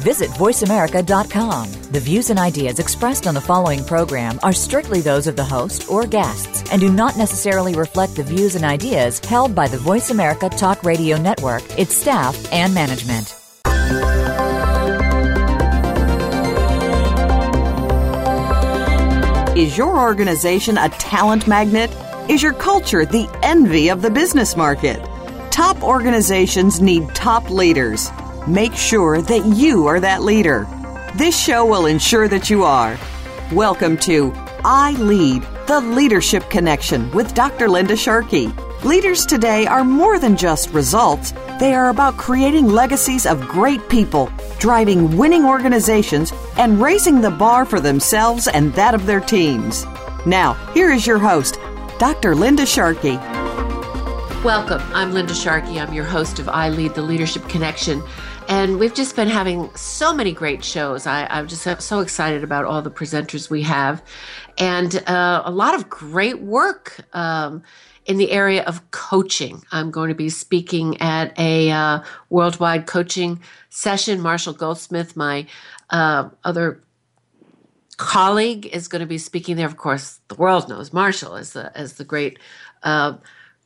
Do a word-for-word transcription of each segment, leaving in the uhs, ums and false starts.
Visit voice america dot com. The views and ideas expressed on the following program are strictly those of the host or guests and do not necessarily reflect the views and ideas held by the Voice America Talk Radio Network, its staff, and management. Is your organization a talent magnet? Is your culture the envy of the business market? Top organizations need top leaders. Make sure that you are that leader. This show will ensure that you are. Welcome to I Lead, the Leadership Connection with Doctor Linda Sharkey. Leaders today are more than just results. They are about creating legacies of great people, driving winning organizations, and raising the bar for themselves and that of their teams. Now, here is your host, Doctor Linda Sharkey. Welcome. I'm Linda Sharkey. I'm your host of I Lead, the Leadership Connection. And we've just been having so many great shows. I, I'm just so excited about all the presenters we have. And uh, a lot of great work um, in the area of coaching. I'm going to be speaking at a uh, worldwide coaching session. Marshall Goldsmith, my uh, other colleague, is going to be speaking there. Of course, the world knows Marshall as the, as the great uh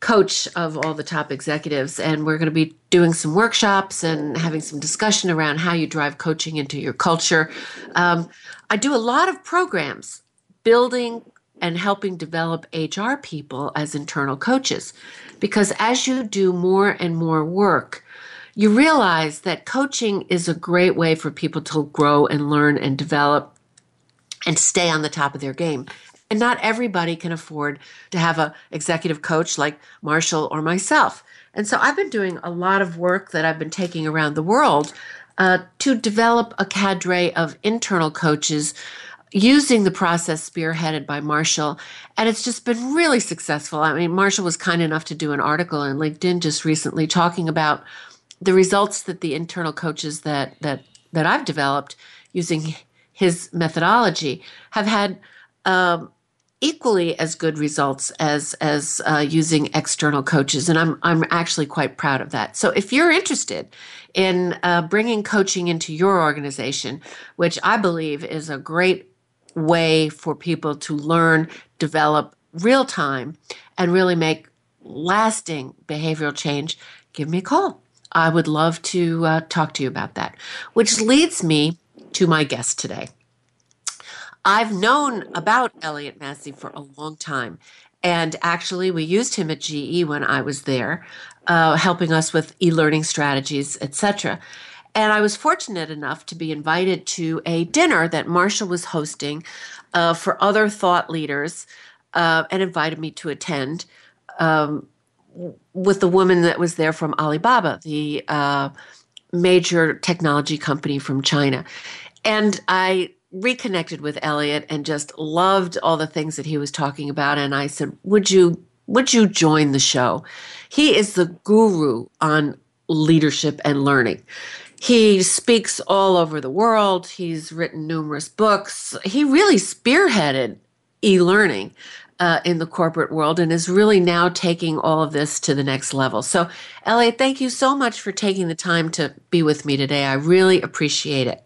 coach of all the top executives, and we're going to be doing some workshops and having some discussion around how you drive coaching into your culture. Um, I do a lot of programs building and helping develop H R people as internal coaches, because as you do more and more work, you realize that coaching is a great way for people to grow and learn and develop and stay on the top of their game. And not everybody can afford to have an executive coach like Marshall or myself. And so I've been doing a lot of work that I've been taking around the world uh, to develop a cadre of internal coaches using the process spearheaded by Marshall. And it's just been really successful. I mean, Marshall was kind enough to do an article on LinkedIn just recently talking about the results that the internal coaches that that, that I've developed using his methodology have had um, equally as good results as as uh, using external coaches, and I'm I'm actually quite proud of that. So if you're interested in uh, bringing coaching into your organization, which I believe is a great way for people to learn, develop real time, and really make lasting behavioral change, give me a call. I would love to uh, talk to you about that. Which leads me to my guest today. I've known about Elliott Masie for a long time, and actually we used him at G E when I was there, uh, helping us with e-learning strategies, et cetera. And I was fortunate enough to be invited to a dinner that Marshall was hosting uh, for other thought leaders uh, and invited me to attend um, with the woman that was there from Alibaba, the uh, major technology company from China. And I reconnected with Elliott and just loved all the things that he was talking about. And I said, would you, would you join the show? He is the guru on leadership and learning. He speaks all over the world. He's written numerous books. He really spearheaded e-learning uh, in the corporate world and is really now taking all of this to the next level. So Elliott, thank you so much for taking the time to be with me today. I really appreciate it.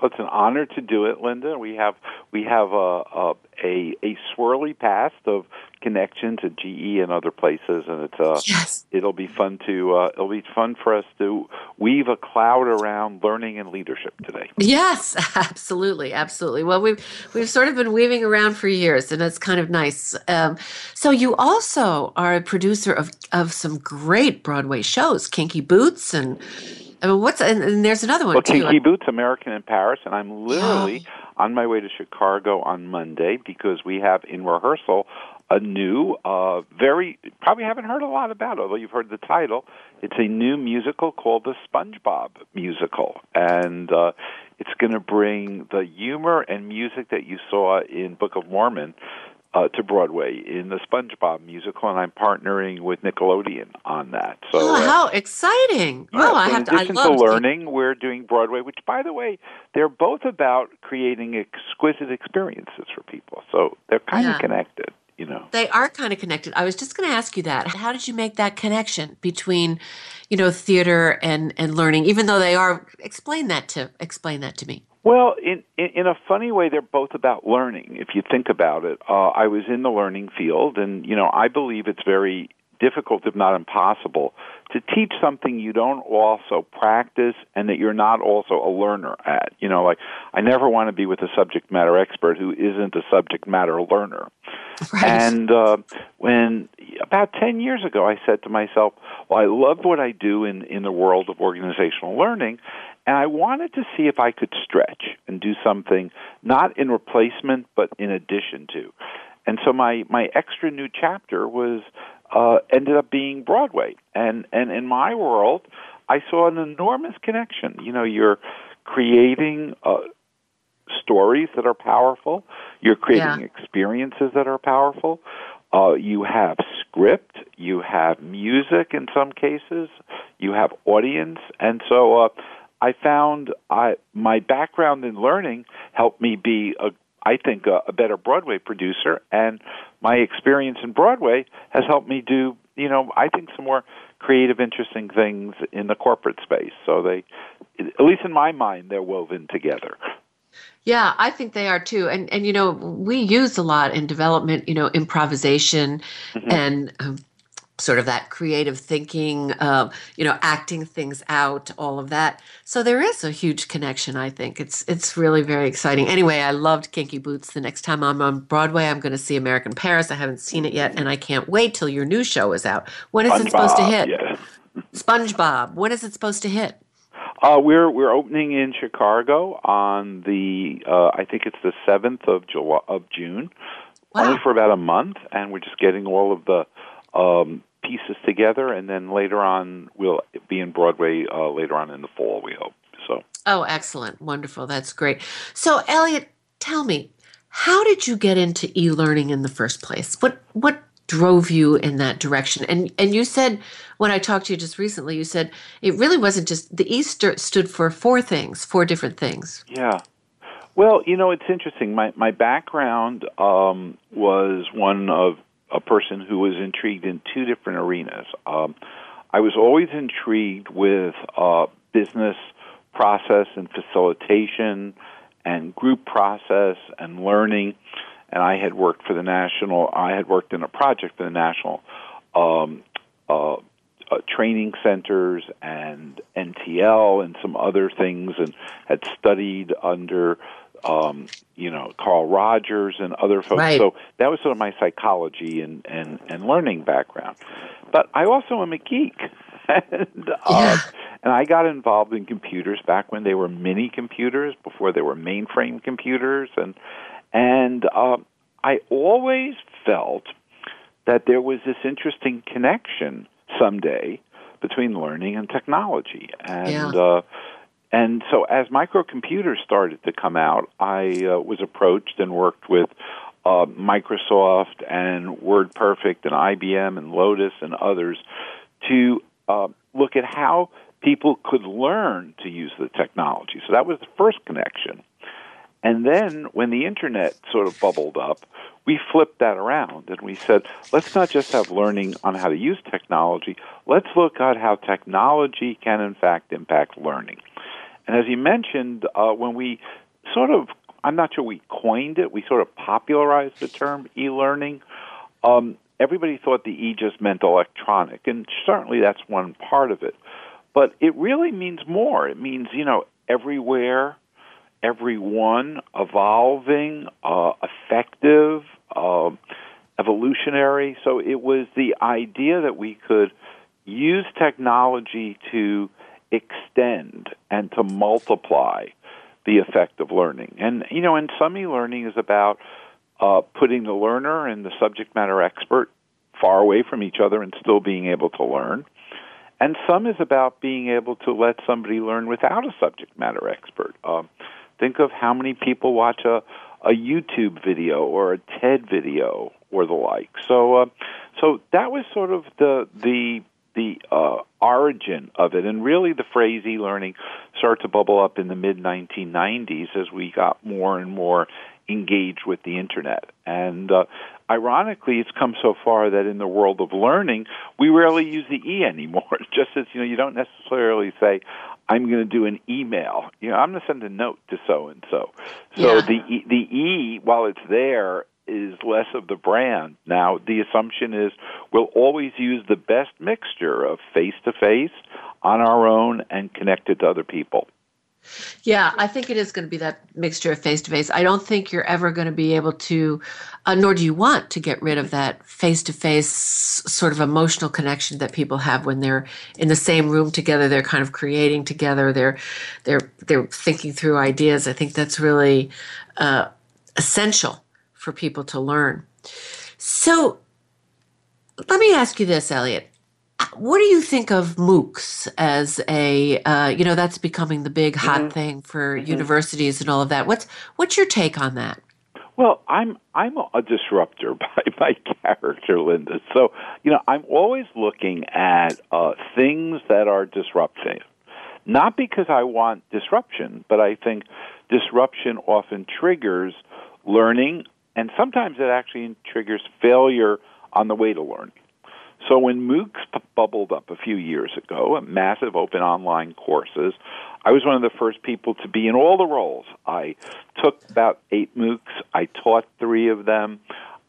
Well, it's an honor to do it, Linda. We have we have a a, a, a swirly past of connection to G E and other places, and it's uh, yes. it'll be fun to uh, it'll be fun for us to weave a cloud around learning and leadership today. Yes, absolutely, absolutely. Well, we've we've sort of been weaving around for years, and that's kind of nice. Um, so you also are a producer of of some great Broadway shows, Kinky Boots, and. I mean, what's and, and there's another one well, too. Kinky Boots, American in Paris, and I'm literally oh. on my way to Chicago on Monday because we have in rehearsal a new, uh, very probably haven't heard a lot about it, although you've heard the title. It's a new musical called The SpongeBob Musical, and uh, it's going to bring the humor and music that you saw in Book of Mormon uh, to Broadway in the SpongeBob Musical, and I'm partnering with Nickelodeon on that. So, oh, uh, how exciting! Yeah, well, so I have to. I love. In addition to learning, it. We're doing Broadway, which, by the way, they're both about creating exquisite experiences for people. So they're kind yeah. of connected. You know. They are kind of connected. I was just going to ask you that. How did you make that connection between, you know, theater and, and learning? Even though they are, explain that to explain that to me. Well, in in, in a funny way, they're both about learning. If you think about it, uh, I was in the learning field, and you know, I believe it's very difficult, if not impossible, to teach something you don't also practice and that you're not also a learner at. You know, like, I never want to be with a subject matter expert who isn't a subject matter learner. Right. And uh, when about ten years ago, I said to myself, well, I love what I do in, in the world of organizational learning, and I wanted to see if I could stretch and do something not in replacement but in addition to. And so my, my extra new chapter was uh, ended up being Broadway. And, and in my world, I saw an enormous connection. You know, you're creating uh, stories that are powerful. You're creating yeah. experiences that are powerful. Uh, you have script. You have music in some cases. You have audience. And so uh, I found I, my background in learning helped me be a I think, a, a better Broadway producer, and my experience in Broadway has helped me do, you know, I think some more creative, interesting things in the corporate space. So they, at least in my mind, they're woven together. Yeah, I think they are too. And, and you know, we use a lot in development, you know, improvisation mm-hmm. and um, sort of that creative thinking, uh, you know, acting things out, all of that. So there is a huge connection, I think. It's it's really very exciting. Anyway, I loved Kinky Boots. The next time I'm on Broadway, I'm going to see American in Paris. I haven't seen it yet, and I can't wait till your new show is out. When is SpongeBob, it supposed to hit? Yes. SpongeBob. When is it supposed to hit? Uh, we're we're opening in Chicago on the, uh, I think it's the seventh of July, of June, wow. only for about a month, and we're just getting all of the um, pieces together, and then later on we'll be in Broadway uh, later on in the fall, we hope. So. Oh, excellent. Wonderful. That's great. So, Elliott, tell me, how did you get into e-learning in the first place? What what drove you in that direction? And and you said, when I talked to you just recently, you said it really wasn't just, the E st- stood for four things, four different things. Yeah. Well, you know, it's interesting. My, my background um, was one of a person who was intrigued in two different arenas. Um, I was always intrigued with uh, business process and facilitation and group process and learning. And I had worked for the national, I had worked in a project for the national um, uh, uh, training centers and N T L and some other things, and had studied under Um, you know, Carl Rogers and other folks. Right. So that was sort of my psychology and, and, and learning background. But I also am a geek. and, yeah. uh, and I got involved in computers back when they were mini computers, before they were mainframe computers. And, and uh, I always felt that there was this interesting connection someday between learning and technology. And, yeah. uh, And so as microcomputers started to come out, I uh, was approached and worked with uh, Microsoft and WordPerfect and I B M and Lotus and others to uh, look at how people could learn to use the technology. So that was the first connection. And then when the Internet sort of bubbled up, we flipped that around and we said, let's not just have learning on how to use technology. Let's look at how technology can, in fact, impact learning. And as you mentioned, uh, when we sort of, I'm not sure we coined it, we sort of popularized the term e-learning, um, everybody thought the E just meant electronic, and certainly that's one part of it. But it really means more. It means, you know, everywhere, everyone, evolving, uh, effective, uh, evolutionary. So it was the idea that we could use technology to extend and to multiply the effect of learning. And, you know, and some e-learning is about uh, putting the learner and the subject matter expert far away from each other and still being able to learn. And some is about being able to let somebody learn without a subject matter expert. Um, think of how many people watch a, a YouTube video or a TED video or the like. So, uh, so that was sort of the the the uh, origin of it, and really the phrase e-learning started to bubble up in the mid nineteen nineties as we got more and more engaged with the internet. And uh, ironically, it's come so far that in the world of learning, we rarely use the E anymore. Just as, you know, you don't necessarily say, I'm going to do an email. You know, I'm going to send a note to so-and-so. So yeah. the, e, the E, while it's there, is less of the brand. Now, the assumption is we'll always use the best mixture of face-to-face, on our own, and connected to other people. Yeah, I think it is going to be that mixture of face-to-face. I don't think you're ever going to be able to, uh, nor do you want to get rid of that face-to-face sort of emotional connection that people have when they're in the same room together. They're kind of creating together. They're they're they're thinking through ideas. I think that's really uh, essential for people to learn. So let me ask you this, Elliott. What do you think of MOOCs as a, uh, you know, that's becoming the big hot mm-hmm. thing for mm-hmm. universities and all of that. What's what's your take on that? Well, I'm I'm a disruptor by my character, Linda. So, you know, I'm always looking at uh, things that are disruptive, not because I want disruption, but I think disruption often triggers learning, and sometimes it actually triggers failure on the way to learning. So when MOOCs p- bubbled up a few years ago, massive open online courses, I was one of the first people to be in all the roles. I took about eight MOOCs. I taught three of them.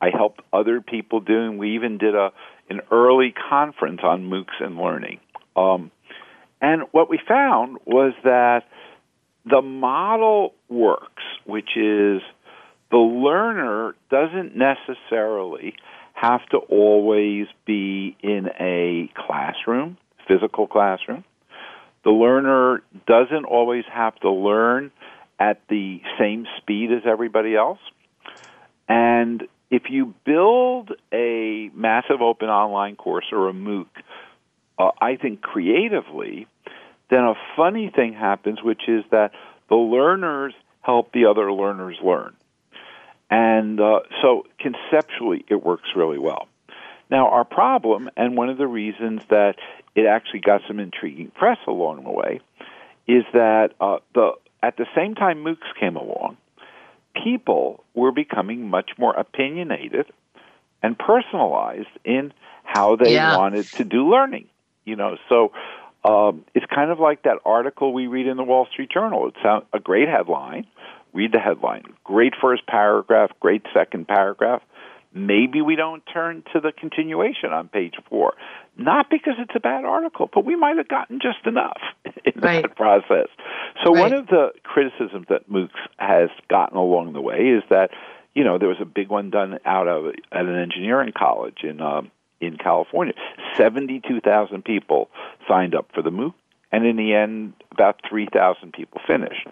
I helped other people do, and we even did a an early conference on MOOCs and learning. Um, and what we found was that the model works, which is the learner doesn't necessarily have to always be in a classroom, physical classroom. The learner doesn't always have to learn at the same speed as everybody else. And if you build a massive open online course or a MOOC, uh, I think creatively, then a funny thing happens, which is that the learners help the other learners learn. And uh, so conceptually, it works really well. Now, our problem, and one of the reasons that it actually got some intriguing press along the way, is that uh, the at the same time MOOCs came along, people were becoming much more opinionated and personalized in how they yeah. wanted to do learning. You know, so um, it's kind of like that article we read in the Wall Street Journal. It's a great headline. Read the headline. Great first paragraph, great second paragraph. Maybe we don't turn to the continuation on page four. Not because it's a bad article, but we might have gotten just enough in right. that process. So right. one of the criticisms that MOOCs has gotten along the way is that, you know, there was a big one done out of at an engineering college in um, in California. seventy-two thousand people signed up for the MOOC, and in the end, about three thousand people finished.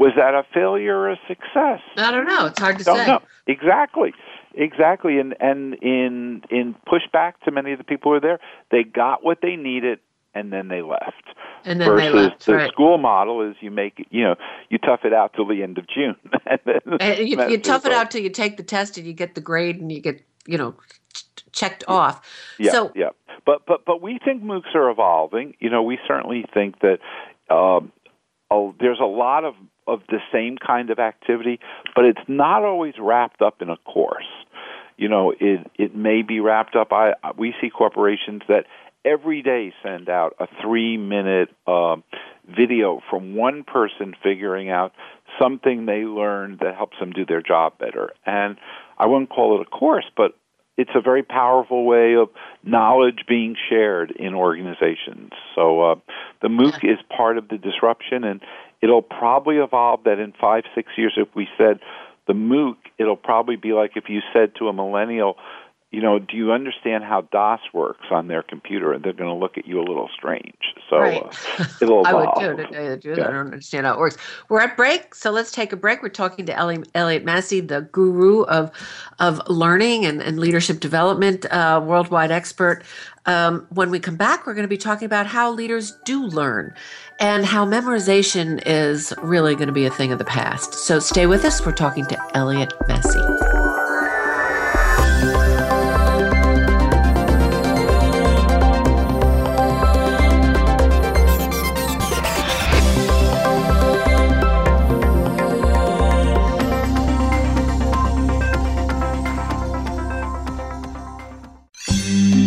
Was that a failure or a success? I don't know. It's hard to don't say. Know. Exactly. Exactly. And and in in pushback to many of the people who were there, they got what they needed and then they left. And then Versus they left. The right. school model is you make you know you tough it out till the end of June. and then and you, you tough it out till you take the test and you get the grade and you get you know checked yeah. off. Yeah. So yeah. But but but we think MOOCs are evolving. You know we certainly think that um, oh, there's a lot of of the same kind of activity, but it's not always wrapped up in a course. You know, it it may be wrapped up. I we see corporations that every day send out a three-minute um, video from one person figuring out something they learned that helps them do their job better. And I wouldn't call it a course, but it's a very powerful way of knowledge being shared in organizations. So uh, the MOOC is part of the disruption, and it'll probably evolve that in five, six years, if we said the MOOC, it'll probably be like if you said to a millennial, you know, do you understand how DOS works on their computer? And they're going to look at you a little strange. So right. uh, it'll evolve. I would do it. I, yeah. I don't understand how it works. We're at break, so let's take a break. We're talking to Elliott Masie, the guru of of learning and, and leadership development, uh, worldwide expert. Um, when we come back, we're going to be talking about how leaders do learn and how memorization is really going to be a thing of the past. So stay with us. We're talking to Elliott Masie.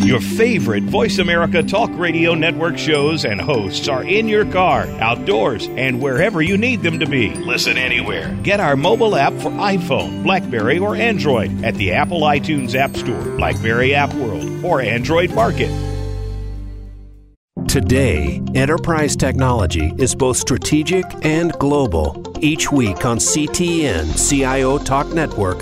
Your favorite Voice America Talk Radio Network shows and hosts are in your car, outdoors, and wherever you need them to be. Listen anywhere. Get our mobile app for iPhone, BlackBerry, or Android at the Apple iTunes App Store, BlackBerry App World, or Android Market. Today, enterprise technology is both strategic and global. Each week on C T N C I O Talk Network,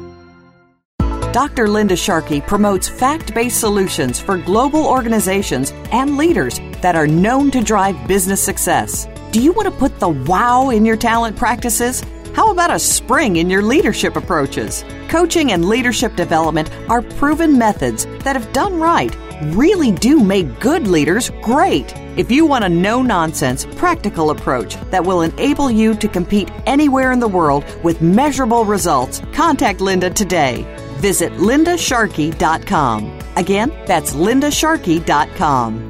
Doctor Linda Sharkey promotes fact-based solutions for global organizations and leaders that are known to drive business success. Do you want to put the wow in your talent practices? How about a spring in your leadership approaches? Coaching and leadership development are proven methods that, if done right, really do make good leaders great. If you want a no-nonsense, practical approach that will enable you to compete anywhere in the world with measurable results, contact Linda today. Visit Linda Sharkey dot com. Again, that's Linda Sharkey dot com.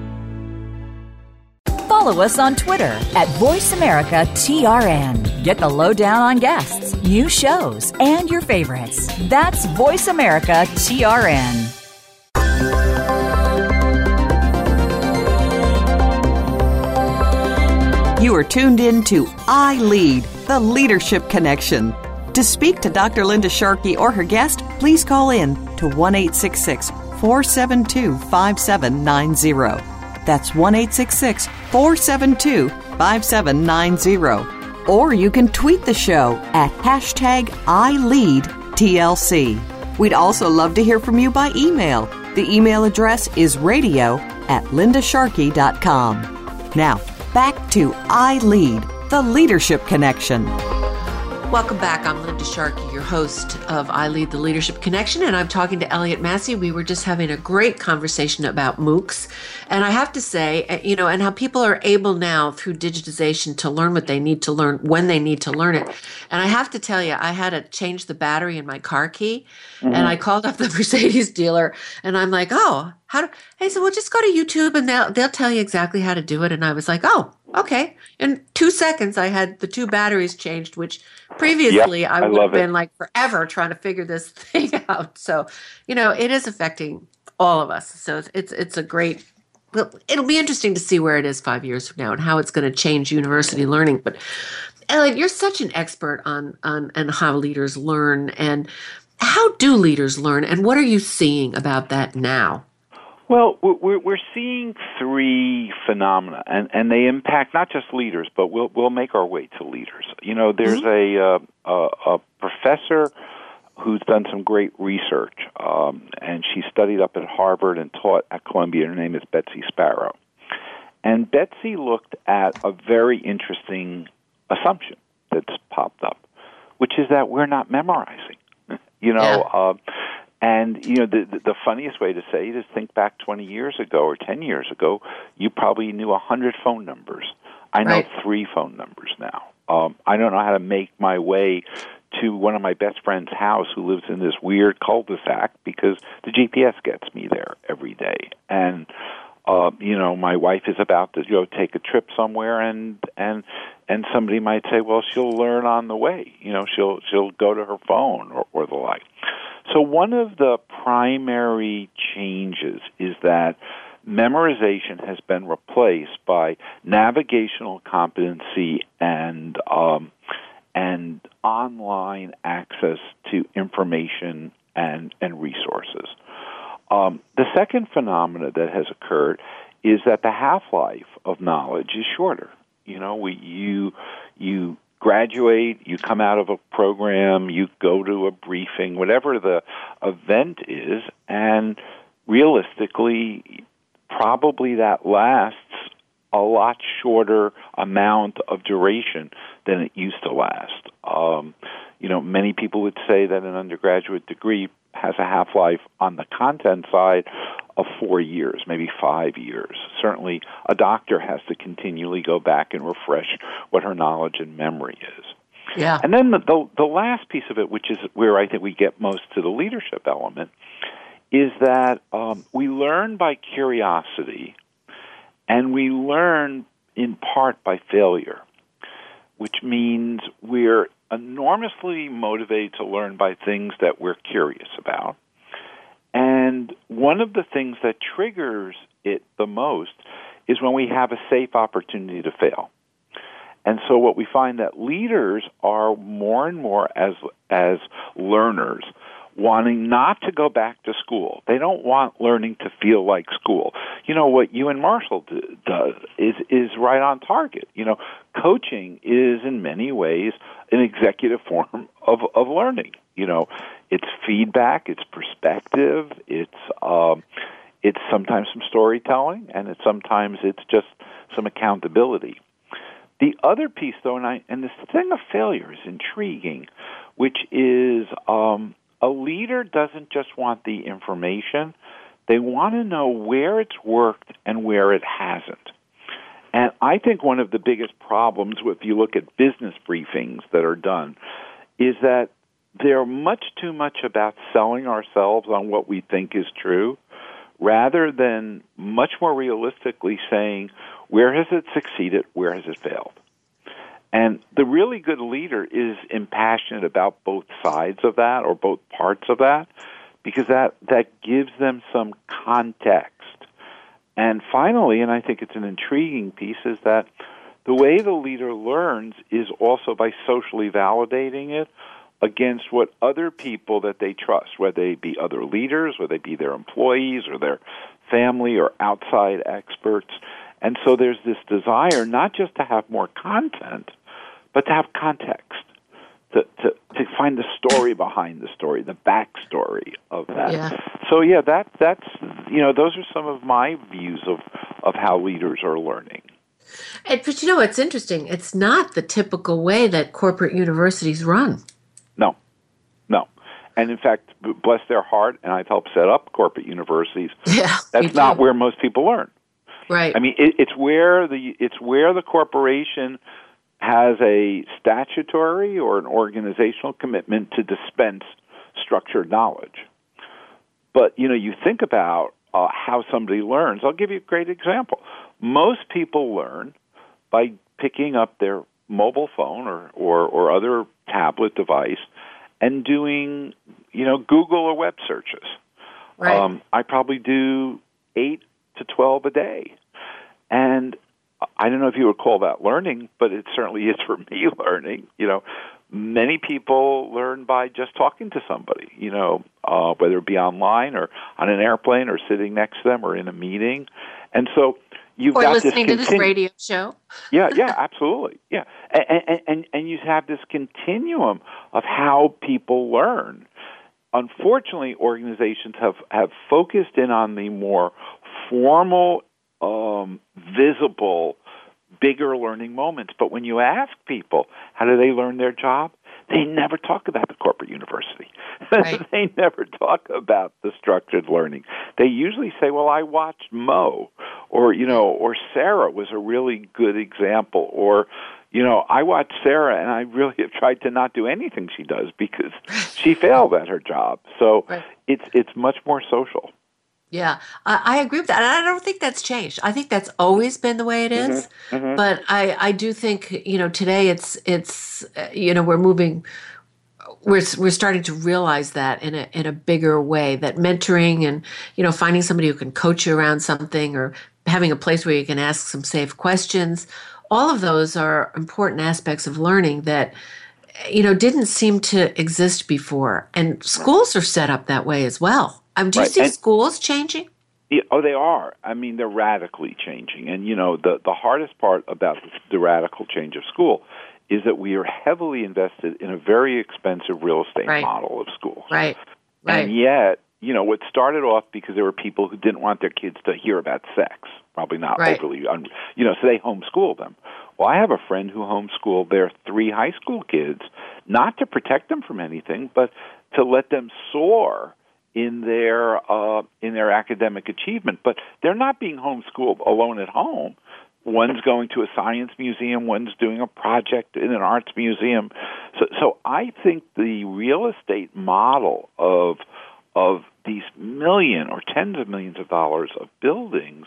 Follow us on Twitter at Voice America T R N. Get the lowdown on guests, new shows, and your favorites. That's Voice America T R N. You are tuned in to I Lead, the Leadership Connection. To speak to Doctor Linda Sharkey or her guest, please call in to one eight six six, four seven two, five seven nine zero. That's one eight six six, four seven two, five seven nine zero. Or you can tweet the show at hashtag I Lead T L C. We'd also love to hear from you by email. The email address is radio at linda sharkey dot com. Now, back to I Lead, the Leadership Connection. Welcome back. I'm Linda Sharkey, your host of I Lead, the Leadership Connection, and I'm talking to Elliott Masie. We were just having a great conversation about MOOCs, and I have to say, you know, and how people are able now through digitization to learn what they need to learn when they need to learn it. And I have to tell you, I had to change the battery in my car key, mm-hmm. and I called up the Mercedes dealer, and I'm like, oh, how do I said, well, just go to YouTube and they'll, they'll tell you exactly how to do it. And I was like, oh, okay. In two seconds, I had the two batteries changed, which previously yeah, I would I have been it. like forever trying to figure this thing out. So, you know, it is affecting all of us. So it's it's, it's a great, well, it'll be interesting to see where it is five years from now and how it's going to change university learning. But Elliott, you're such an expert on, on, on how leaders learn, and how do leaders learn, and what are you seeing about that now? Well, we're seeing three phenomena, and, and they impact not just leaders, but we'll we'll make our way to leaders. You know, there's mm-hmm. a, a a professor who's done some great research, um, and she studied up at Harvard and taught at Columbia. Her name is Betsy Sparrow, and Betsy looked at a very interesting assumption that's popped up, which is that we're not memorizing. You know. Yeah. Uh, And, you know, the the funniest way to say it is think back twenty years ago or ten years ago, you probably knew one hundred phone numbers. I know right. three phone numbers now. Um, I don't know how to make my way to one of my best friend's house who lives in this weird cul-de-sac because the G P S gets me there every day. And, uh, you know, my wife is about to go take a trip somewhere, and, and and somebody might say, well, she'll learn on the way. You know, she'll, she'll go to her phone or, or the like. So one of the primary changes is that memorization has been replaced by navigational competency and um, and online access to information and, and resources. Um, the second phenomena that has occurred is that the half-life of knowledge is shorter. You know, we, you you graduate, you come out of a program, you go to a briefing, whatever the event is, and realistically, probably that lasts a lot shorter amount of duration than it used to last. Um, you know, many people would say that an undergraduate degree has a half-life on the content side of four years, maybe five years. Certainly, a doctor has to continually go back and refresh what her knowledge and memory is. Yeah. And then the, the, the last piece of it, which is where I think we get most to the leadership element, is that um, we learn by curiosity, and we learn in part by failure, which means we're enormously motivated to learn by things that we're curious about. And one of the things that triggers it the most is when we have a safe opportunity to fail. And so what we find that leaders are more and more as as learners wanting not to go back to school. They don't want learning to feel like school. You know, what you and Marshall do, does is is right on target. You know, coaching is in many ways an executive form of, of learning. You know, it's feedback, it's perspective, it's um, it's sometimes some storytelling, and it's sometimes it's just some accountability. The other piece, though, and I and this thing of failure is intriguing, which is um, a leader doesn't just want the information; they want to know where it's worked and where it hasn't. And I think one of the biggest problems, if you look at business briefings that are done, is that they're much too much about selling ourselves on what we think is true, rather than much more realistically saying, where has it succeeded, where has it failed? And the really good leader is impassioned about both sides of that or both parts of that, because that, that gives them some context. And finally, and I think it's an intriguing piece, is that the way the leader learns is also by socially validating it against what other people that they trust, whether they be other leaders, whether they be their employees or their family or outside experts. And so there's this desire not just to have more content, but to have context, to to, to find the story behind the story, the backstory of that. Yeah. So yeah, that that's you know those are some of my views of, of how leaders are learning. And, but you know what's interesting? It's not the typical way that corporate universities run. No, no. And in fact, bless their heart, and I've helped set up corporate universities. Yeah, that's not where most people learn. Right. I mean, it, it's where the it's where the corporation has a statutory or an organizational commitment to dispense structured knowledge. But, you know, you think about uh, how somebody learns. I'll give you a great example. Most people learn by picking up their mobile phone or, or, or other tablet device and doing, you know, Google or web searches. Right. Um, I probably do eight to twelve a day. And I don't know if you would call that learning, but it certainly is for me learning. You know, many people learn by just talking to somebody, you know, uh, whether it be online or on an airplane or sitting next to them or in a meeting. And so You've or got listening this continu- to this radio show. yeah, yeah, absolutely. Yeah, and, and and you have this continuum of how people learn. Unfortunately, organizations have, have focused in on the more formal, um, visible, bigger learning moments. But when you ask people, how do they learn their job? They never talk about the corporate university. Right. They never talk about the structured learning. They usually say, well, I watched Mo, or, you know, or Sarah was a really good example, or, you know, I watched Sarah and I really have tried to not do anything she does because she failed at her job. So right. it's it's much more social. Yeah, I, I agree with that. And I don't think that's changed. I think that's always been the way it is. Mm-hmm, mm-hmm. But I, I do think, you know, today it's, it's uh, you know, we're moving we're we're starting to realize that in a in a bigger way, that mentoring and, you know, finding somebody who can coach you around something or having a place where you can ask some safe questions, all of those are important aspects of learning that, you know, didn't seem to exist before. And schools are set up that way as well. Um, do you right. see and, schools changing? Yeah, oh, they are. I mean, they're radically changing. And, you know, the, the hardest part about the, the radical change of school is that we are heavily invested in a very expensive real estate right. model of schools. Right, right. And yet, you know, what started off because there were people who didn't want their kids to hear about sex, probably not right. overly, un- you know, so they homeschool them. Well, I have a friend who homeschooled their three high school kids, not to protect them from anything, but to let them soar in their uh, in their academic achievement. But they're not being homeschooled alone at home. One's going to a science museum, one's doing a project in an arts museum. So, so I think the real estate model of of these million or tens of millions of dollars of buildings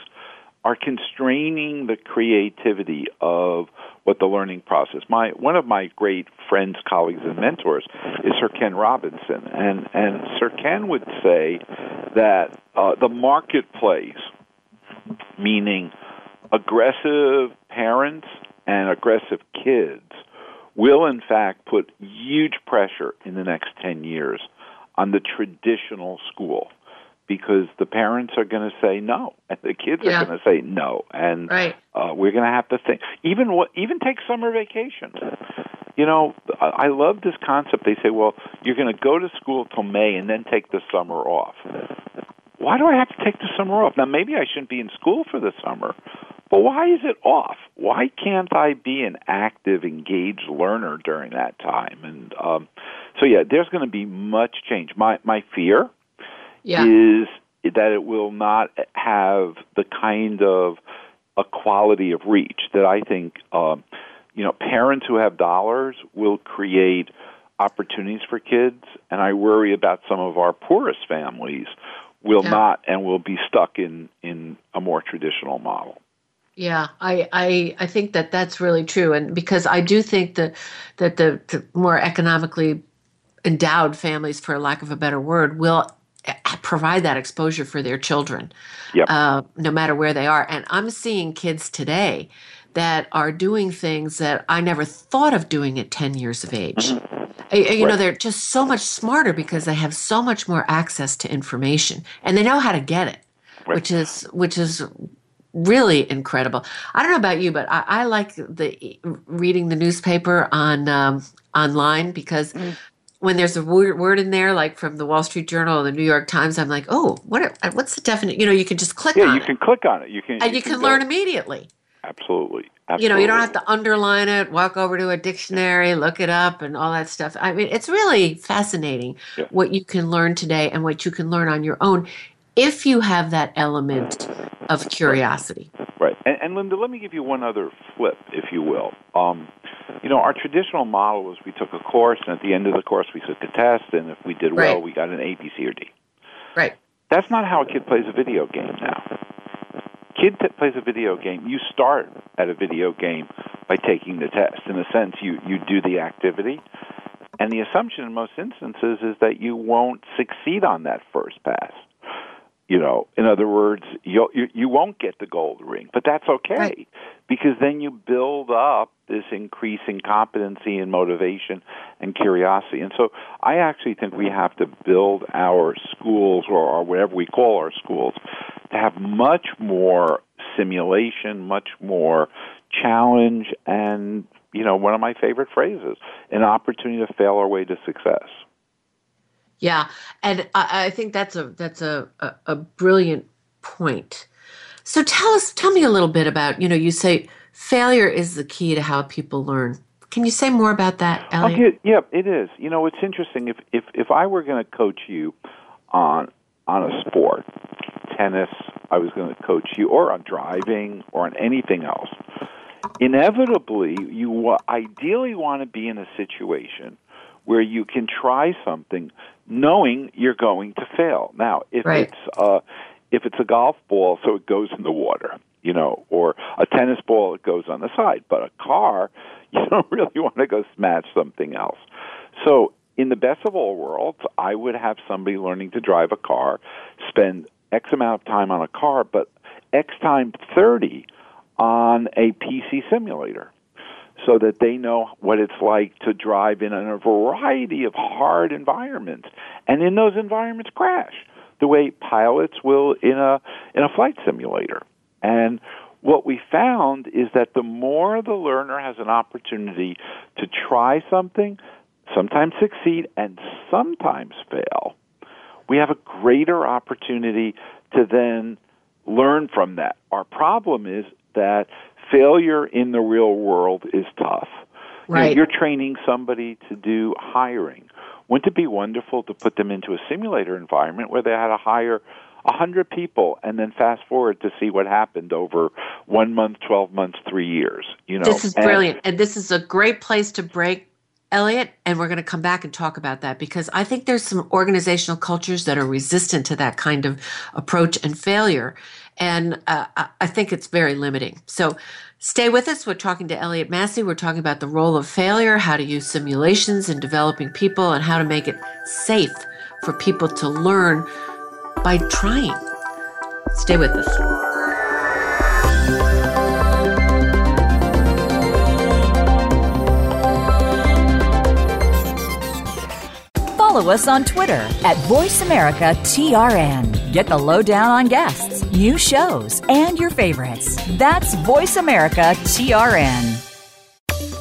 are constraining the creativity of what the learning process. My one of my great friends, colleagues, and mentors is Sir Ken Robinson, and and Sir Ken would say that uh, the marketplace, meaning aggressive parents and aggressive kids, will in fact put huge pressure in the next ten years on the traditional school, because the parents are going to say no, and the kids yeah. are going to say no, and right. uh, we're going to have to think. Even what, even take summer vacation. You know, I love this concept. They say, well, you're going to go to school till May and then take the summer off. Why do I have to take the summer off? Now, maybe I shouldn't be in school for the summer, but why is it off? Why can't I be an active, engaged learner during that time? And um, so, yeah, there's going to be much change. My my fear yeah. is that it will not have the kind of equality of reach that I think, um, you know, parents who have dollars will create opportunities for kids, and I worry about some of our poorest families will yeah. not and will be stuck in, in a more traditional model. Yeah, I, I I think that that's really true, and because I do think that that the, the more economically endowed families, for lack of a better word, will provide that exposure for their children, yep. uh, no matter where they are. And I'm seeing kids today that are doing things that I never thought of doing at ten years of age. I, you right. know, they're just so much smarter because they have so much more access to information, and they know how to get it, right. which is which is. really incredible. I don't know about you, but I, I like the reading the newspaper on um, online because mm. when there's a word, word in there, like from the Wall Street Journal or the New York Times, I'm like, oh, what? Are, what's the definite? You know, you can just click yeah, on it. Yeah, you can click on it. You can, and you, you can, can learn immediately. Absolutely. Absolutely. You know, you don't have to underline it, walk over to a dictionary, look it up, and all that stuff. I mean, it's really fascinating yeah. what you can learn today and what you can learn on your own if you have that element of curiosity. Right. And, and Linda, let me give you one other flip, if you will. Um, you know, our traditional model was we took a course, and at the end of the course we took a test, and if we did well, right. we got an A, B, C, or D. Right. That's not how a kid plays a video game now. Kid that plays a video game, you start at a video game by taking the test. In a sense, you, you do the activity, and the assumption in most instances is that you won't succeed on that first pass. You know, in other words, you you won't get the gold ring, but that's okay, right. because then you build up this increasing competency and motivation and curiosity. And so I actually think we have to build our schools, or our, whatever we call our schools, to have much more simulation, much more challenge, and, you know, one of my favorite phrases, an opportunity to fail our way to success. Yeah, and I, I think that's a that's a, a, a brilliant point. So tell us, tell me a little bit about, you know, you say failure is the key to how people learn. Can you say more about that, Elliott? Okay, yeah, it is. You know, it's interesting. If if, if I were going to coach you on on a sport, tennis, I was going to coach you, or on driving, or on anything else, inevitably, you ideally want to be in a situation where you can try something knowing you're going to fail. Now, if right. it's uh, if it's a golf ball, so it goes in the water, you know, or a tennis ball, it goes on the side. But a car, you don't really want to go smash something else. So in the best of all worlds, I would have somebody learning to drive a car, spend X amount of time on a car, but X time thirty on a P C simulator, so that they know what it's like to drive in a variety of hard environments, and in those environments crash, the way pilots will in a in a flight simulator. And what we found is that the more the learner has an opportunity to try something, sometimes succeed and sometimes fail, we have a greater opportunity to then learn from that. Our problem is that failure in the real world is tough. Right. You know, you're training somebody to do hiring. Wouldn't it be wonderful to put them into a simulator environment where they had to hire one hundred people and then fast forward to see what happened over one month, twelve months, three years? You know, this is brilliant. And, and this is a great place to break, Elliott, and we're going to come back and talk about that, because I think there's some organizational cultures that are resistant to that kind of approach and failure. And uh, I think it's very limiting. So stay with us. We're talking to Elliott Masie. We're talking about the role of failure, how to use simulations in developing people, and how to make it safe for people to learn by trying. Stay with us. Follow us on Twitter at Voice America T R N. Get the lowdown on guests, new shows, and your favorites. That's Voice America T R N.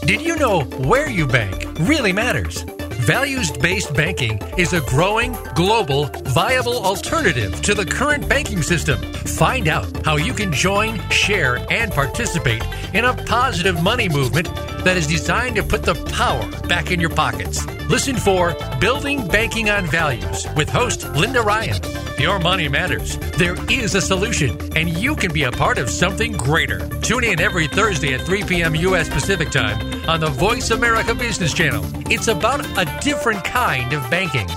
Did you know where you bank really matters? Values-based banking is a growing, global, viable alternative to the current banking system. Find out how you can join, share, and participate in a positive money movement that is designed to put the power back in your pockets. Listen for Building Banking on Values with host Linda Ryan. Your money matters. There is a solution, and you can be a part of something greater. Tune in every Thursday at three p.m. U S Pacific Time on the Voice America Business Channel. It's about a different kind of banking.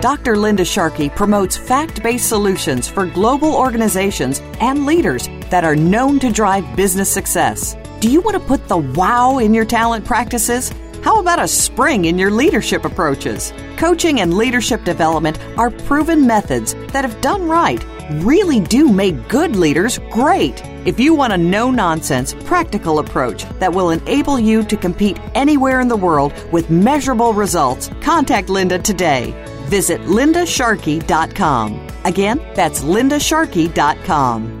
Doctor Linda Sharkey promotes fact-based solutions for global organizations and leaders that are known to drive business success. Do you want to put the wow in your talent practices? How about a spring in your leadership approaches? Coaching and leadership development are proven methods that, if done right, really do make good leaders great. If you want a no-nonsense, practical approach that will enable you to compete anywhere in the world with measurable results, contact Linda today. Visit linda sharkey dot com. Again, that's linda sharkey dot com.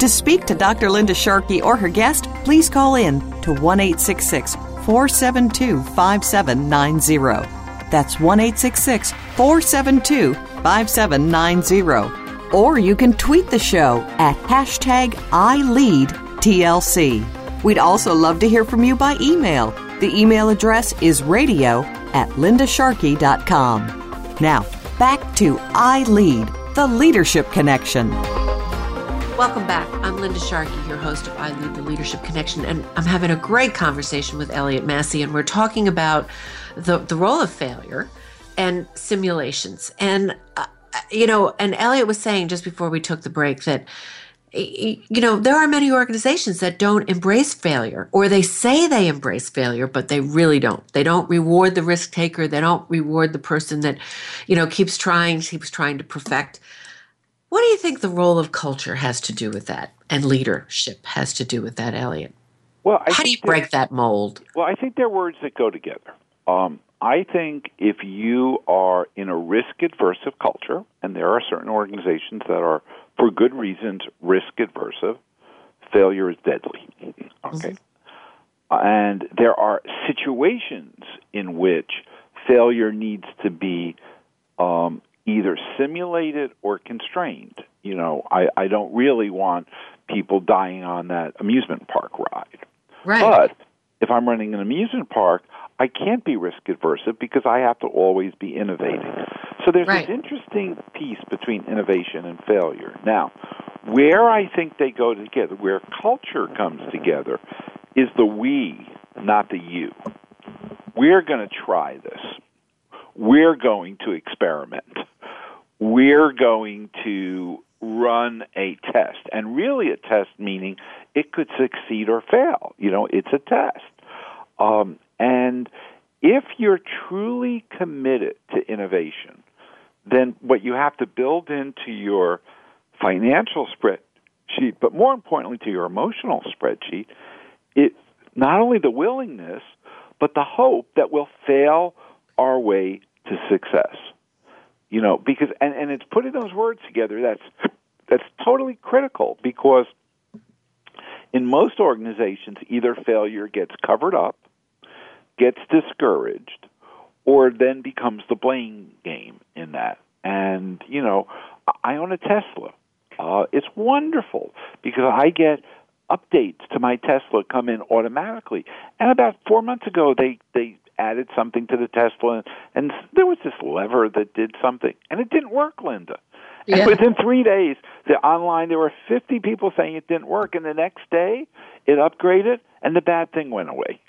To speak to Doctor Linda Sharkey or her guest, please call in to one eight six six, four seven two, five seven nine zero. That's one eight six six, four seven two, five seven nine zero. Or you can tweet the show at hashtag I Lead T L C. We'd also love to hear from you by email. The email address is radio at linda sharkey dot com. Now, back to I Lead, the Leadership Connection. Welcome back. I'm Linda Sharkey, your host of I Lead the Leadership Connection, and I'm having a great conversation with Elliott Masie, and we're talking about the, the role of failure and simulations. And, uh, you know, and Elliott was saying just before we took the break that, you know, there are many organizations that don't embrace failure, or they say they embrace failure, but they really don't. They don't reward the risk taker. They don't reward the person that, you know, keeps trying, keeps trying to perfect. What do you think the role of culture has to do with that, and leadership has to do with that, Elliott? Well, I how do you break that mold? Well, I think they're words that go together. Um, I think if you are in a risk-aversive culture, and there are certain organizations that are, for good reasons, risk-aversive, failure is deadly. Okay, mm-hmm. And there are situations in which failure needs to be um either simulated or constrained. You know, I, I don't really want people dying on that amusement park ride. Right. But If I'm running an amusement park, I can't be risk-averse because I have to always be innovating. So there's right. this interesting piece between innovation and failure. Now, where I think they go together, where culture comes together, is the we, not the you. We're going to try this. We're going to experiment. We're going to run a test. And really a test meaning it could succeed or fail. You know, it's a test. Um, and if you're truly committed to innovation, then what you have to build into your financial spreadsheet, but more importantly to your emotional spreadsheet, it's not only the willingness, but the hope that we'll fail our way to success. You know, because and, and it's putting those words together that's that's totally critical, because in most organizations, either failure gets covered up, gets discouraged, or then becomes the blame game in that. And, you know, I own a Tesla. Uh, it's wonderful because I get updates to my Tesla come in automatically. And about four months ago, they, they added something to the Tesla, and there was this lever that did something. And it didn't work, Linda. Yeah. And within three days, the online, there were fifty people saying it didn't work. And the next day, it upgraded, and the bad thing went away.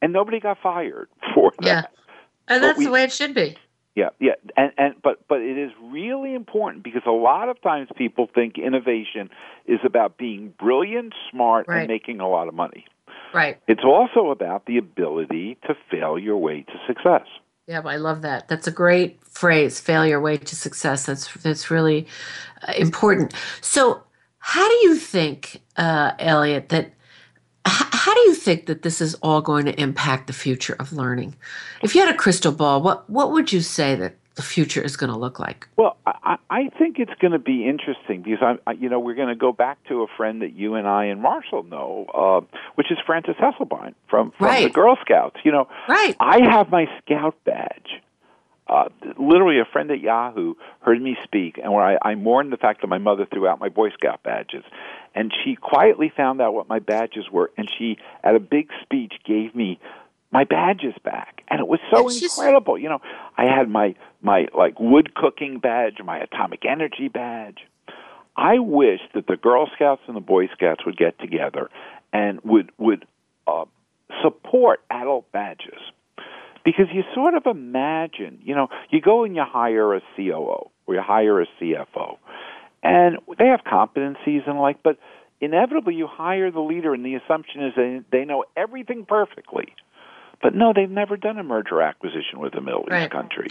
And nobody got fired for that. Yeah. And that's we, the way it should be. Yeah, yeah. And, and but, but it is really important, because a lot of times people think innovation is about being brilliant, smart, right. and making a lot of money. Right. It's also about the ability to fail your way to success. Yeah, I love that. That's a great phrase, fail your way to success. That's, that's really uh, important. So how do you think, uh, Elliott, that How do you think that this is all going to impact the future of learning? If you had a crystal ball, what, what would you say that the future is going to look like? Well, I, I think it's going to be interesting because, I, you know, we're going to go back to a friend that you and I and Marshall know, uh, which is Frances Hesselbein from, from right. the Girl Scouts. You know, right. I have my Scout badge. Uh, literally, a friend at Yahoo heard me speak, and where I, I mourned the fact that my mother threw out my Boy Scout badges. And she quietly found out what my badges were, and she, at a big speech, gave me my badges back. And it was so it's incredible. Just... You know, I had my, my like, wood cooking badge, my atomic energy badge. I wish that the Girl Scouts and the Boy Scouts would get together and would, would uh, support adult badges. Because you sort of imagine, you know, you go and you hire a C O O or you hire a C F O, and they have competencies and like, but inevitably you hire the leader, and the assumption is that they know everything perfectly. But no, they've never done a merger acquisition with a Middle East right. country.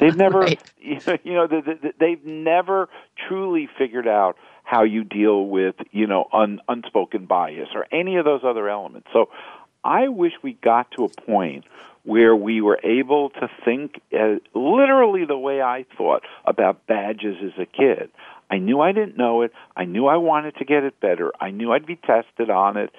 They've never, right. you know, you know the, the, they've never truly figured out how you deal with, you know, un, unspoken bias or any of those other elements. So I wish we got to a point where we were able to think uh, literally the way I thought about badges as a kid. I knew I didn't know it. I knew I wanted to get it better. I knew I'd be tested on it.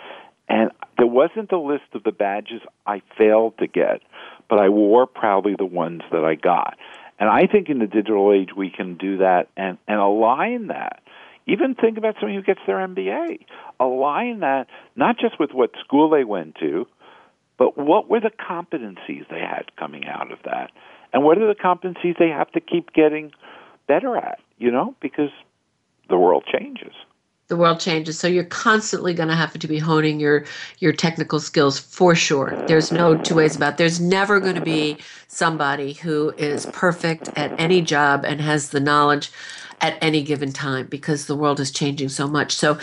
And there wasn't a list of the badges I failed to get, but I wore proudly the ones that I got. And I think in the digital age we can do that and, and align that. Even think about somebody who gets their M B A. Align that not just with what school they went to, but what were the competencies they had coming out of that? And what are the competencies they have to keep getting better at, you know, because the world changes. The world changes. So you're constantly going to have to be honing your, your technical skills for sure. There's no two ways about it. There's never going to be somebody who is perfect at any job and has the knowledge at any given time, because the world is changing so much. So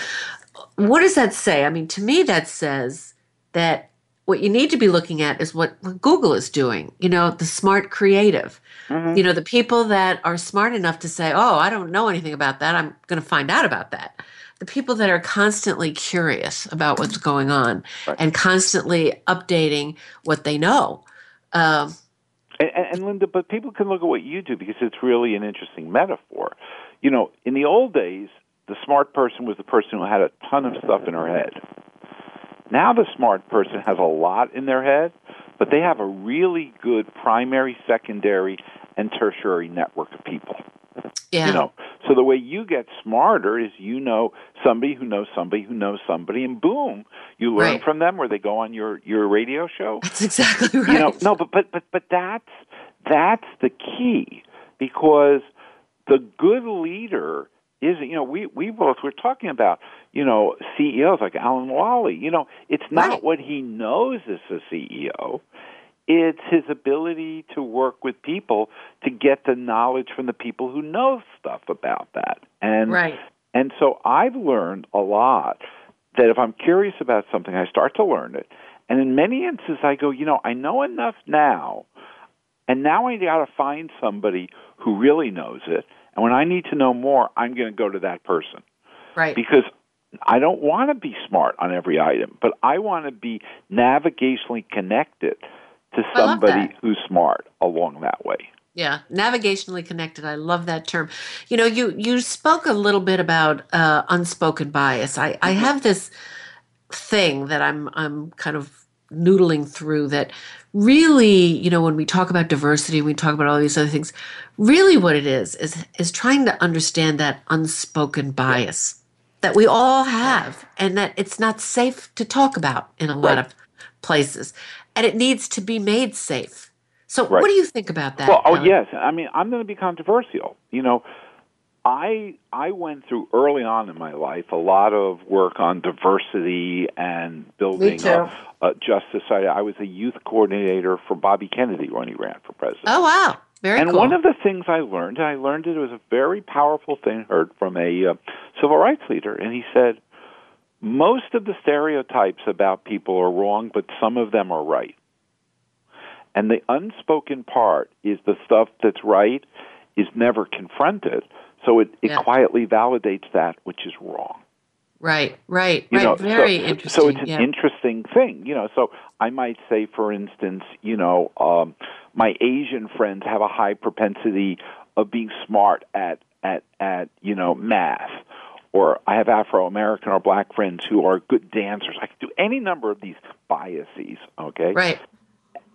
what does that say? I mean, to me, that says that what you need to be looking at is what, what Google is doing, you know, the smart creative, mm-hmm. you know, the people that are smart enough to say, oh, I don't know anything about that. I'm going to find out about that. The people that are constantly curious about what's going on right. and constantly updating what they know. Um, and, and Linda, but people can look at what you do because it's really an interesting metaphor. You know, in the old days, the smart person was the person who had a ton of stuff in her head. Now the smart person has a lot in their head, but they have a really good primary, secondary, and tertiary network of people. Yeah. You know, So the way you get smarter is you know somebody who knows somebody who knows somebody, and boom, you learn right. from them, or they go on your, your radio show. That's exactly right. You know, no, but, but, but, but that's, that's the key, because the good leader is, you know, we, we both were talking about, you know, C E Os like Alan Wally. You know, it's not right. what he knows as a C E O. It's his ability to work with people to get the knowledge from the people who know stuff about that. And right. and so I've learned a lot that if I'm curious about something, I start to learn it. And in many instances, I go, you know, I know enough now, and now I got to find somebody who really knows it. And when I need to know more, I'm going to go to that person. Right. Because I don't want to be smart on every item, but I want to be navigationally connected to somebody who's smart along that way. Yeah, navigationally connected. I love that term. You know, you you spoke a little bit about uh, unspoken bias. I, mm-hmm. I have this thing that I'm I'm kind of noodling through that really, you know, when we talk about diversity, we talk about all these other things, really what it is is is trying to understand that unspoken bias yeah. that we all have and that it's not safe to talk about in a right. lot of places. And it needs to be made safe. So right. what do you think about that? Well, oh, Alan? Yes. I mean, I'm going to be controversial. You know, I I went through early on in my life a lot of work on diversity and building a, a just society. I was a youth coordinator for Bobby Kennedy when he ran for president. Oh, wow. Very and cool. And one of the things I learned, and I learned it was a very powerful thing heard from a uh, civil rights leader, and he said, most of the stereotypes about people are wrong, but some of them are right. And the unspoken part is the stuff that's right is never confronted, so it, it yeah. quietly validates that which is wrong. Right, right, you right. know, Very so, interesting. So it's an yeah. interesting thing. You know, so I might say, for instance, you know, um, my Asian friends have a high propensity of being smart at, at, at you know, math. Or I have Afro-American or black friends who are good dancers. I can do any number of these biases, okay? Right.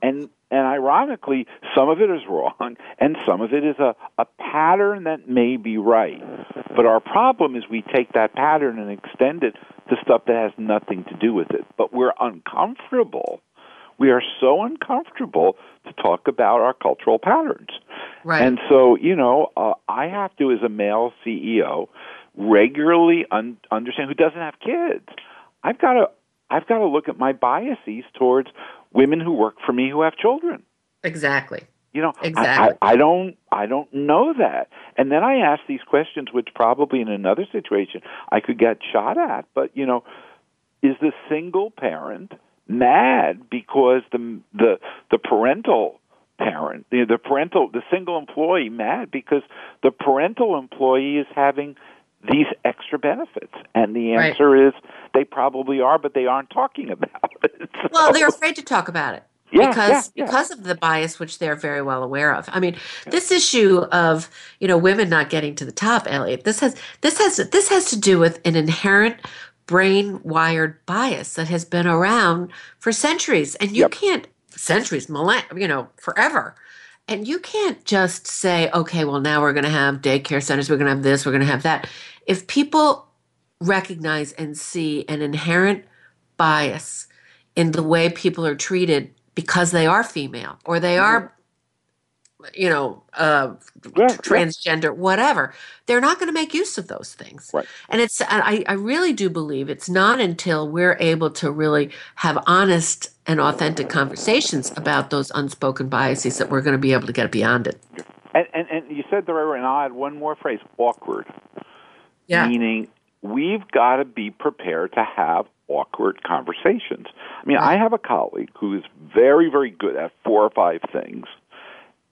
And and ironically, some of it is wrong, and some of it is a, a pattern that may be right. But our problem is we take that pattern and extend it to stuff that has nothing to do with it. But we're uncomfortable. We are so uncomfortable to talk about our cultural patterns. Right. And so, you know, uh, I have to, as a male C E O, regularly un- understand who doesn't have kids. I've got to I've got to look at my biases towards women who work for me who have children. Exactly. You know, exactly. I, I, I don't I don't know that. And then I ask these questions, which probably in another situation I could get shot at. But you know, is the single parent mad because the the the parental parent, the, the parental, the single employee mad because the parental employee is having these extra benefits? And the answer right. is they probably are, but they aren't talking about it. So. Well, they're afraid to talk about it yeah, because yeah, yeah. because of the bias, which they're very well aware of. I mean, yeah. this issue of, you know, women not getting to the top, Elliott, this has this has this has to do with an inherent brain-wired bias that has been around for centuries, and you yep. can't centuries, you know, forever. And you can't just say, okay, well, now we're going to have daycare centers, we're going to have this, we're going to have that. If people recognize and see an inherent bias in the way people are treated because they are female or they are, you know, uh, yeah, transgender, yeah. whatever, they're not going to make use of those things. Right. And it's, I, I really do believe it's not until we're able to really have honest and authentic conversations about those unspoken biases that we're going to be able to get beyond it. And, and, and you said the right word, and I'll add one more phrase, awkward. Yeah. Meaning we've got to be prepared to have awkward conversations. I mean, right. I have a colleague who is very, very good at four or five things,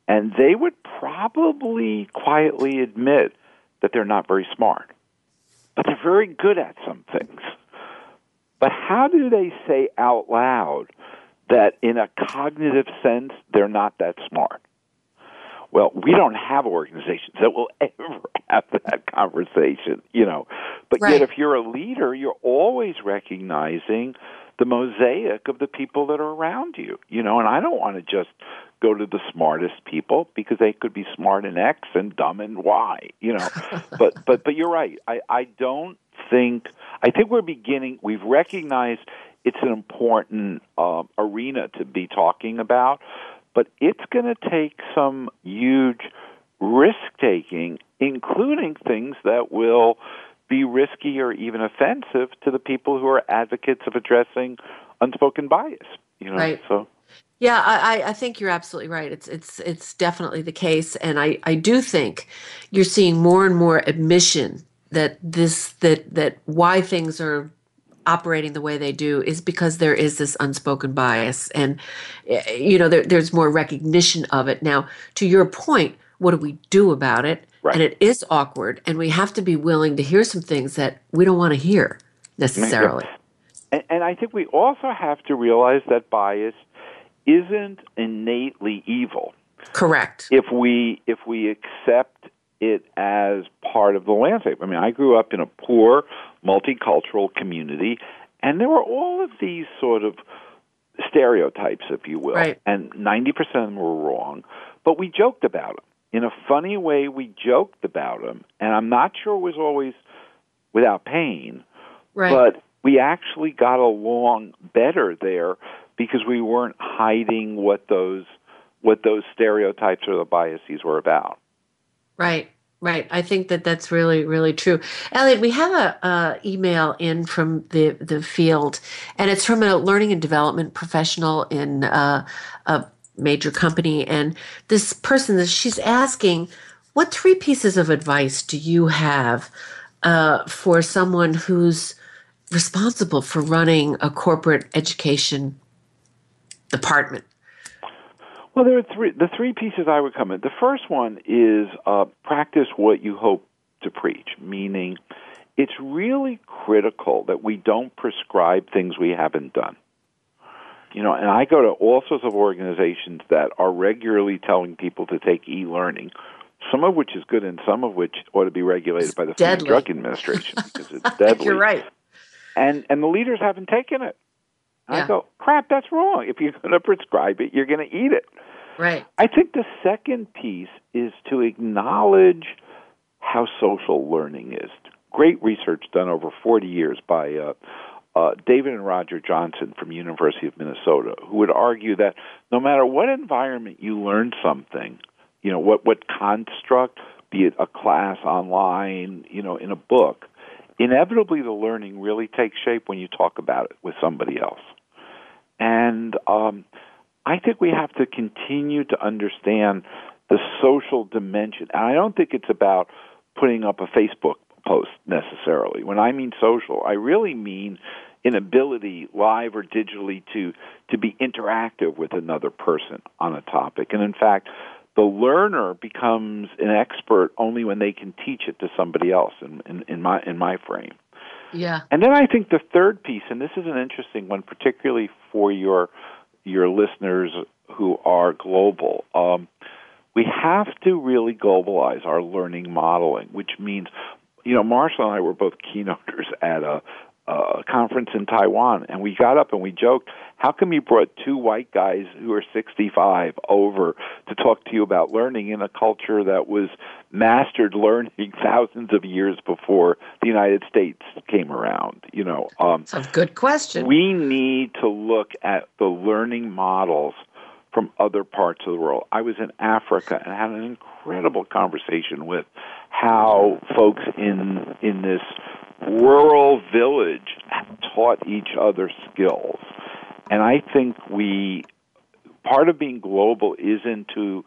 and they would probably quietly admit that they're not very smart, but they're very good at some things. But how do they say out loud that in a cognitive sense they're not that smart? Well, we don't have organizations that will ever have that conversation, you know. But right. yet if you're a leader, you're always recognizing the mosaic of the people that are around you, you know, and I don't want to just go to the smartest people because they could be smart in X and dumb in Y, you know, but, but, but you're right. I, I don't think, I think we're beginning, we've recognized it's an important uh, arena to be talking about, but it's going to take some huge risk-taking, including things that will be risky or even offensive to the people who are advocates of addressing unspoken bias. You know, right. So yeah, I, I think you're absolutely right. It's it's it's definitely the case, and I, I do think you're seeing more and more admission that this that that why things are operating the way they do is because there is this unspoken bias, and you know there, there's more recognition of it now. To your point, what do we do about it? Right. And it is awkward, and we have to be willing to hear some things that we don't want to hear necessarily. And, and I think we also have to realize that bias isn't innately evil. Correct. If we if we accept it as part of the landscape. I mean, I grew up in a poor, multicultural community, and there were all of these sort of stereotypes, if you will, right. And ninety percent of them were wrong, but we joked about them. In a funny way, we joked about them, and I'm not sure it was always without pain, right. But we actually got along better there because we weren't hiding what those what those stereotypes or the biases were about. Right, right. I think that that's really, really true. Elliott, we have a uh, email in from the, the field, and it's from a learning and development professional in uh, a major company, and this person, she's asking, what three pieces of advice do you have uh, for someone who's responsible for running a corporate education department? Well, there are three. The three pieces I would come in. The first one is uh, practice what you hope to preach, meaning it's really critical that we don't prescribe things we haven't done. You know, and I go to all sorts of organizations that are regularly telling people to take e-learning, some of which is good and some of which ought to be regulated it's by the Food and Drug Administration because it's deadly. You're right. And and the leaders haven't taken it. Yeah. I go, crap, that's wrong. If you're going to prescribe it, you're going to eat it. Right. I think the second piece is to acknowledge how social learning is. Great research done over forty years by uh, Uh, David and Roger Johnson from University of Minnesota, who would argue that no matter what environment you learn something, you know, what, what construct, be it a class online, you know, in a book, inevitably the learning really takes shape when you talk about it with somebody else. And um, I think we have to continue to understand the social dimension. And I don't think it's about putting up a Facebook post necessarily. When I mean social, I really mean an ability, live or digitally, to to be interactive with another person on a topic. And in fact, the learner becomes an expert only when they can teach it to somebody else. In, in, in my in my frame, yeah. And then I think the third piece, and this is an interesting one, particularly for your your listeners who are global. Um, we have to really globalize our learning modeling, which means. You know, Marshall and I were both keynoters at a, a conference in Taiwan, and we got up and we joked, how come you brought two white guys who are sixty-five over to talk to you about learning in a culture that was mastered learning thousands of years before the United States came around? You know, um, that's a good question. We need to look at the learning models from other parts of the world. I was in Africa and had an incredible conversation with how folks in in this rural village taught each other skills. And I think we part of being global isn't to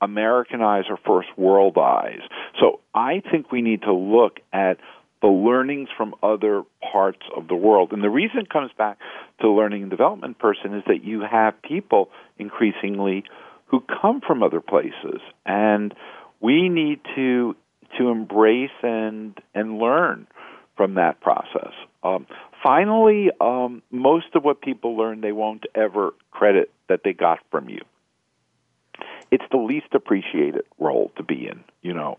Americanize or first worldize. So I think we need to look at the learnings from other parts of the world. And the reason it comes back to learning and development person is that you have people increasingly who come from other places. And we need to to embrace and and learn from that process. Um, finally, um, most of what people learn, they won't ever credit that they got from you. It's the least appreciated role to be in, you know.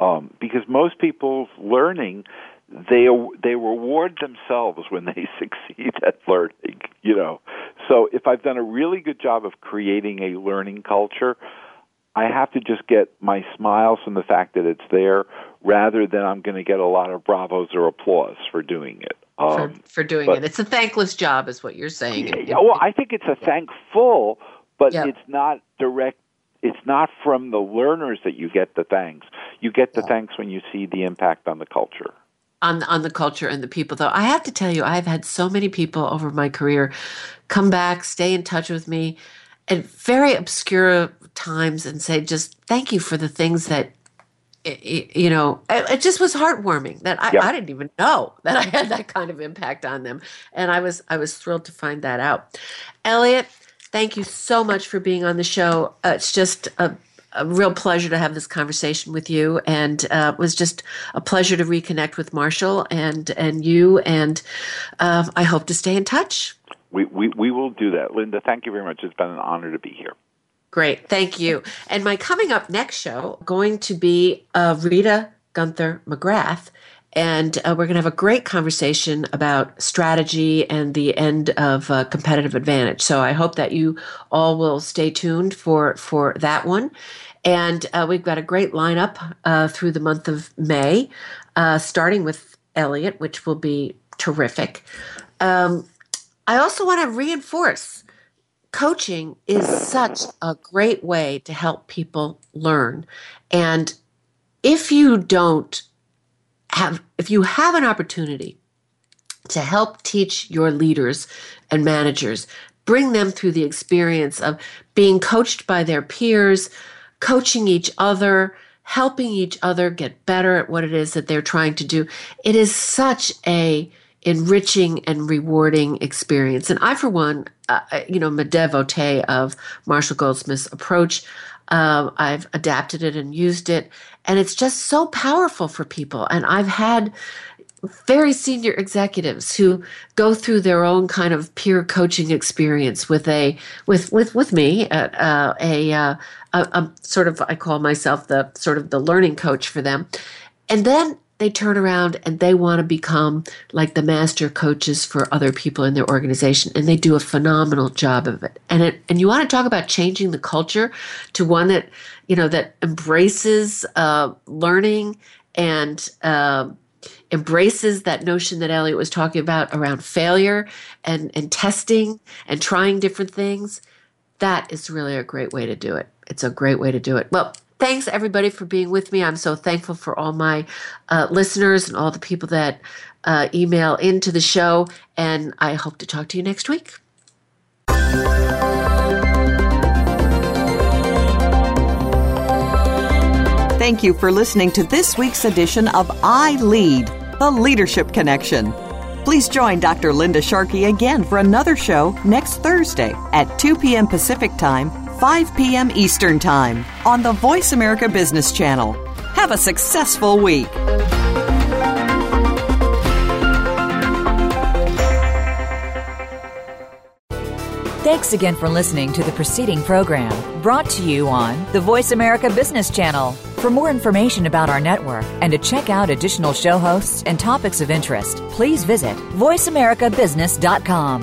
Um, because most people's learning, they they reward themselves when they succeed at learning, you know. So if I've done a really good job of creating a learning culture, I have to just get my smiles from the fact that it's there rather than I'm going to get a lot of bravos or applause for doing it. Um, for, for doing but, it. It's a thankless job is what you're saying. Yeah, yeah, well, I think it's a thankful, but yeah. it's not direct. It's not from the learners that you get the thanks. You get the yeah. thanks when you see the impact on the culture. On, on the culture and the people, though. I have to tell you, I've had so many people over my career come back, stay in touch with me at very obscure times and say, just thank you for the things that, you know, it just was heartwarming that I, yep. I didn't even know that I had that kind of impact on them. And I was I was thrilled to find that out. Elliott, thank you so much for being on the show. Uh, it's just a A real pleasure to have this conversation with you, and uh, it was just a pleasure to reconnect with Marshall and and you, and uh, I hope to stay in touch. We, we we will do that. Linda, thank you very much. It's been an honor to be here. Great. Thank you. And my coming up next show going to be uh, Rita Gunther McGrath, and uh, we're going to have a great conversation about strategy and the end of uh, competitive advantage. So I hope that you all will stay tuned for, for that one. And uh, we've got a great lineup uh, through the month of May, uh, starting with Elliott, which will be terrific. Um, I also want to reinforce coaching is such a great way to help people learn. And if you don't Have, if you have an opportunity to help teach your leaders and managers, bring them through the experience of being coached by their peers, coaching each other, helping each other get better at what it is that they're trying to do, it is such a enriching and rewarding experience. And I, for one, uh, you know, I'm a devotee of Marshall Goldsmith's approach. Uh, I've adapted it and used it, and it's just so powerful for people. And I've had very senior executives who go through their own kind of peer coaching experience with a with with with me, uh, a, uh, a, a sort of I call myself the sort of the learning coach for them, and then they turn around and they want to become like the master coaches for other people in their organization, and they do a phenomenal job of it. And it, and you want to talk about changing the culture to one that, you know, that embraces uh, learning and uh, embraces that notion that Elliott was talking about around failure and and testing and trying different things. That is really a great way to do it. It's a great way to do it. Well, thanks, everybody, for being with me. I'm so thankful for all my uh, listeners and all the people that uh, email into the show, and I hope to talk to you next week. Thank you for listening to this week's edition of I Lead, the Leadership Connection. Please join Doctor Linda Sharkey again for another show next Thursday at two p.m. Pacific Time, five p.m. Eastern Time on the Voice America Business Channel. Have a successful week. Thanks again for listening to the preceding program brought to you on the Voice America Business Channel. For more information about our network and to check out additional show hosts and topics of interest, please visit voice america business dot com.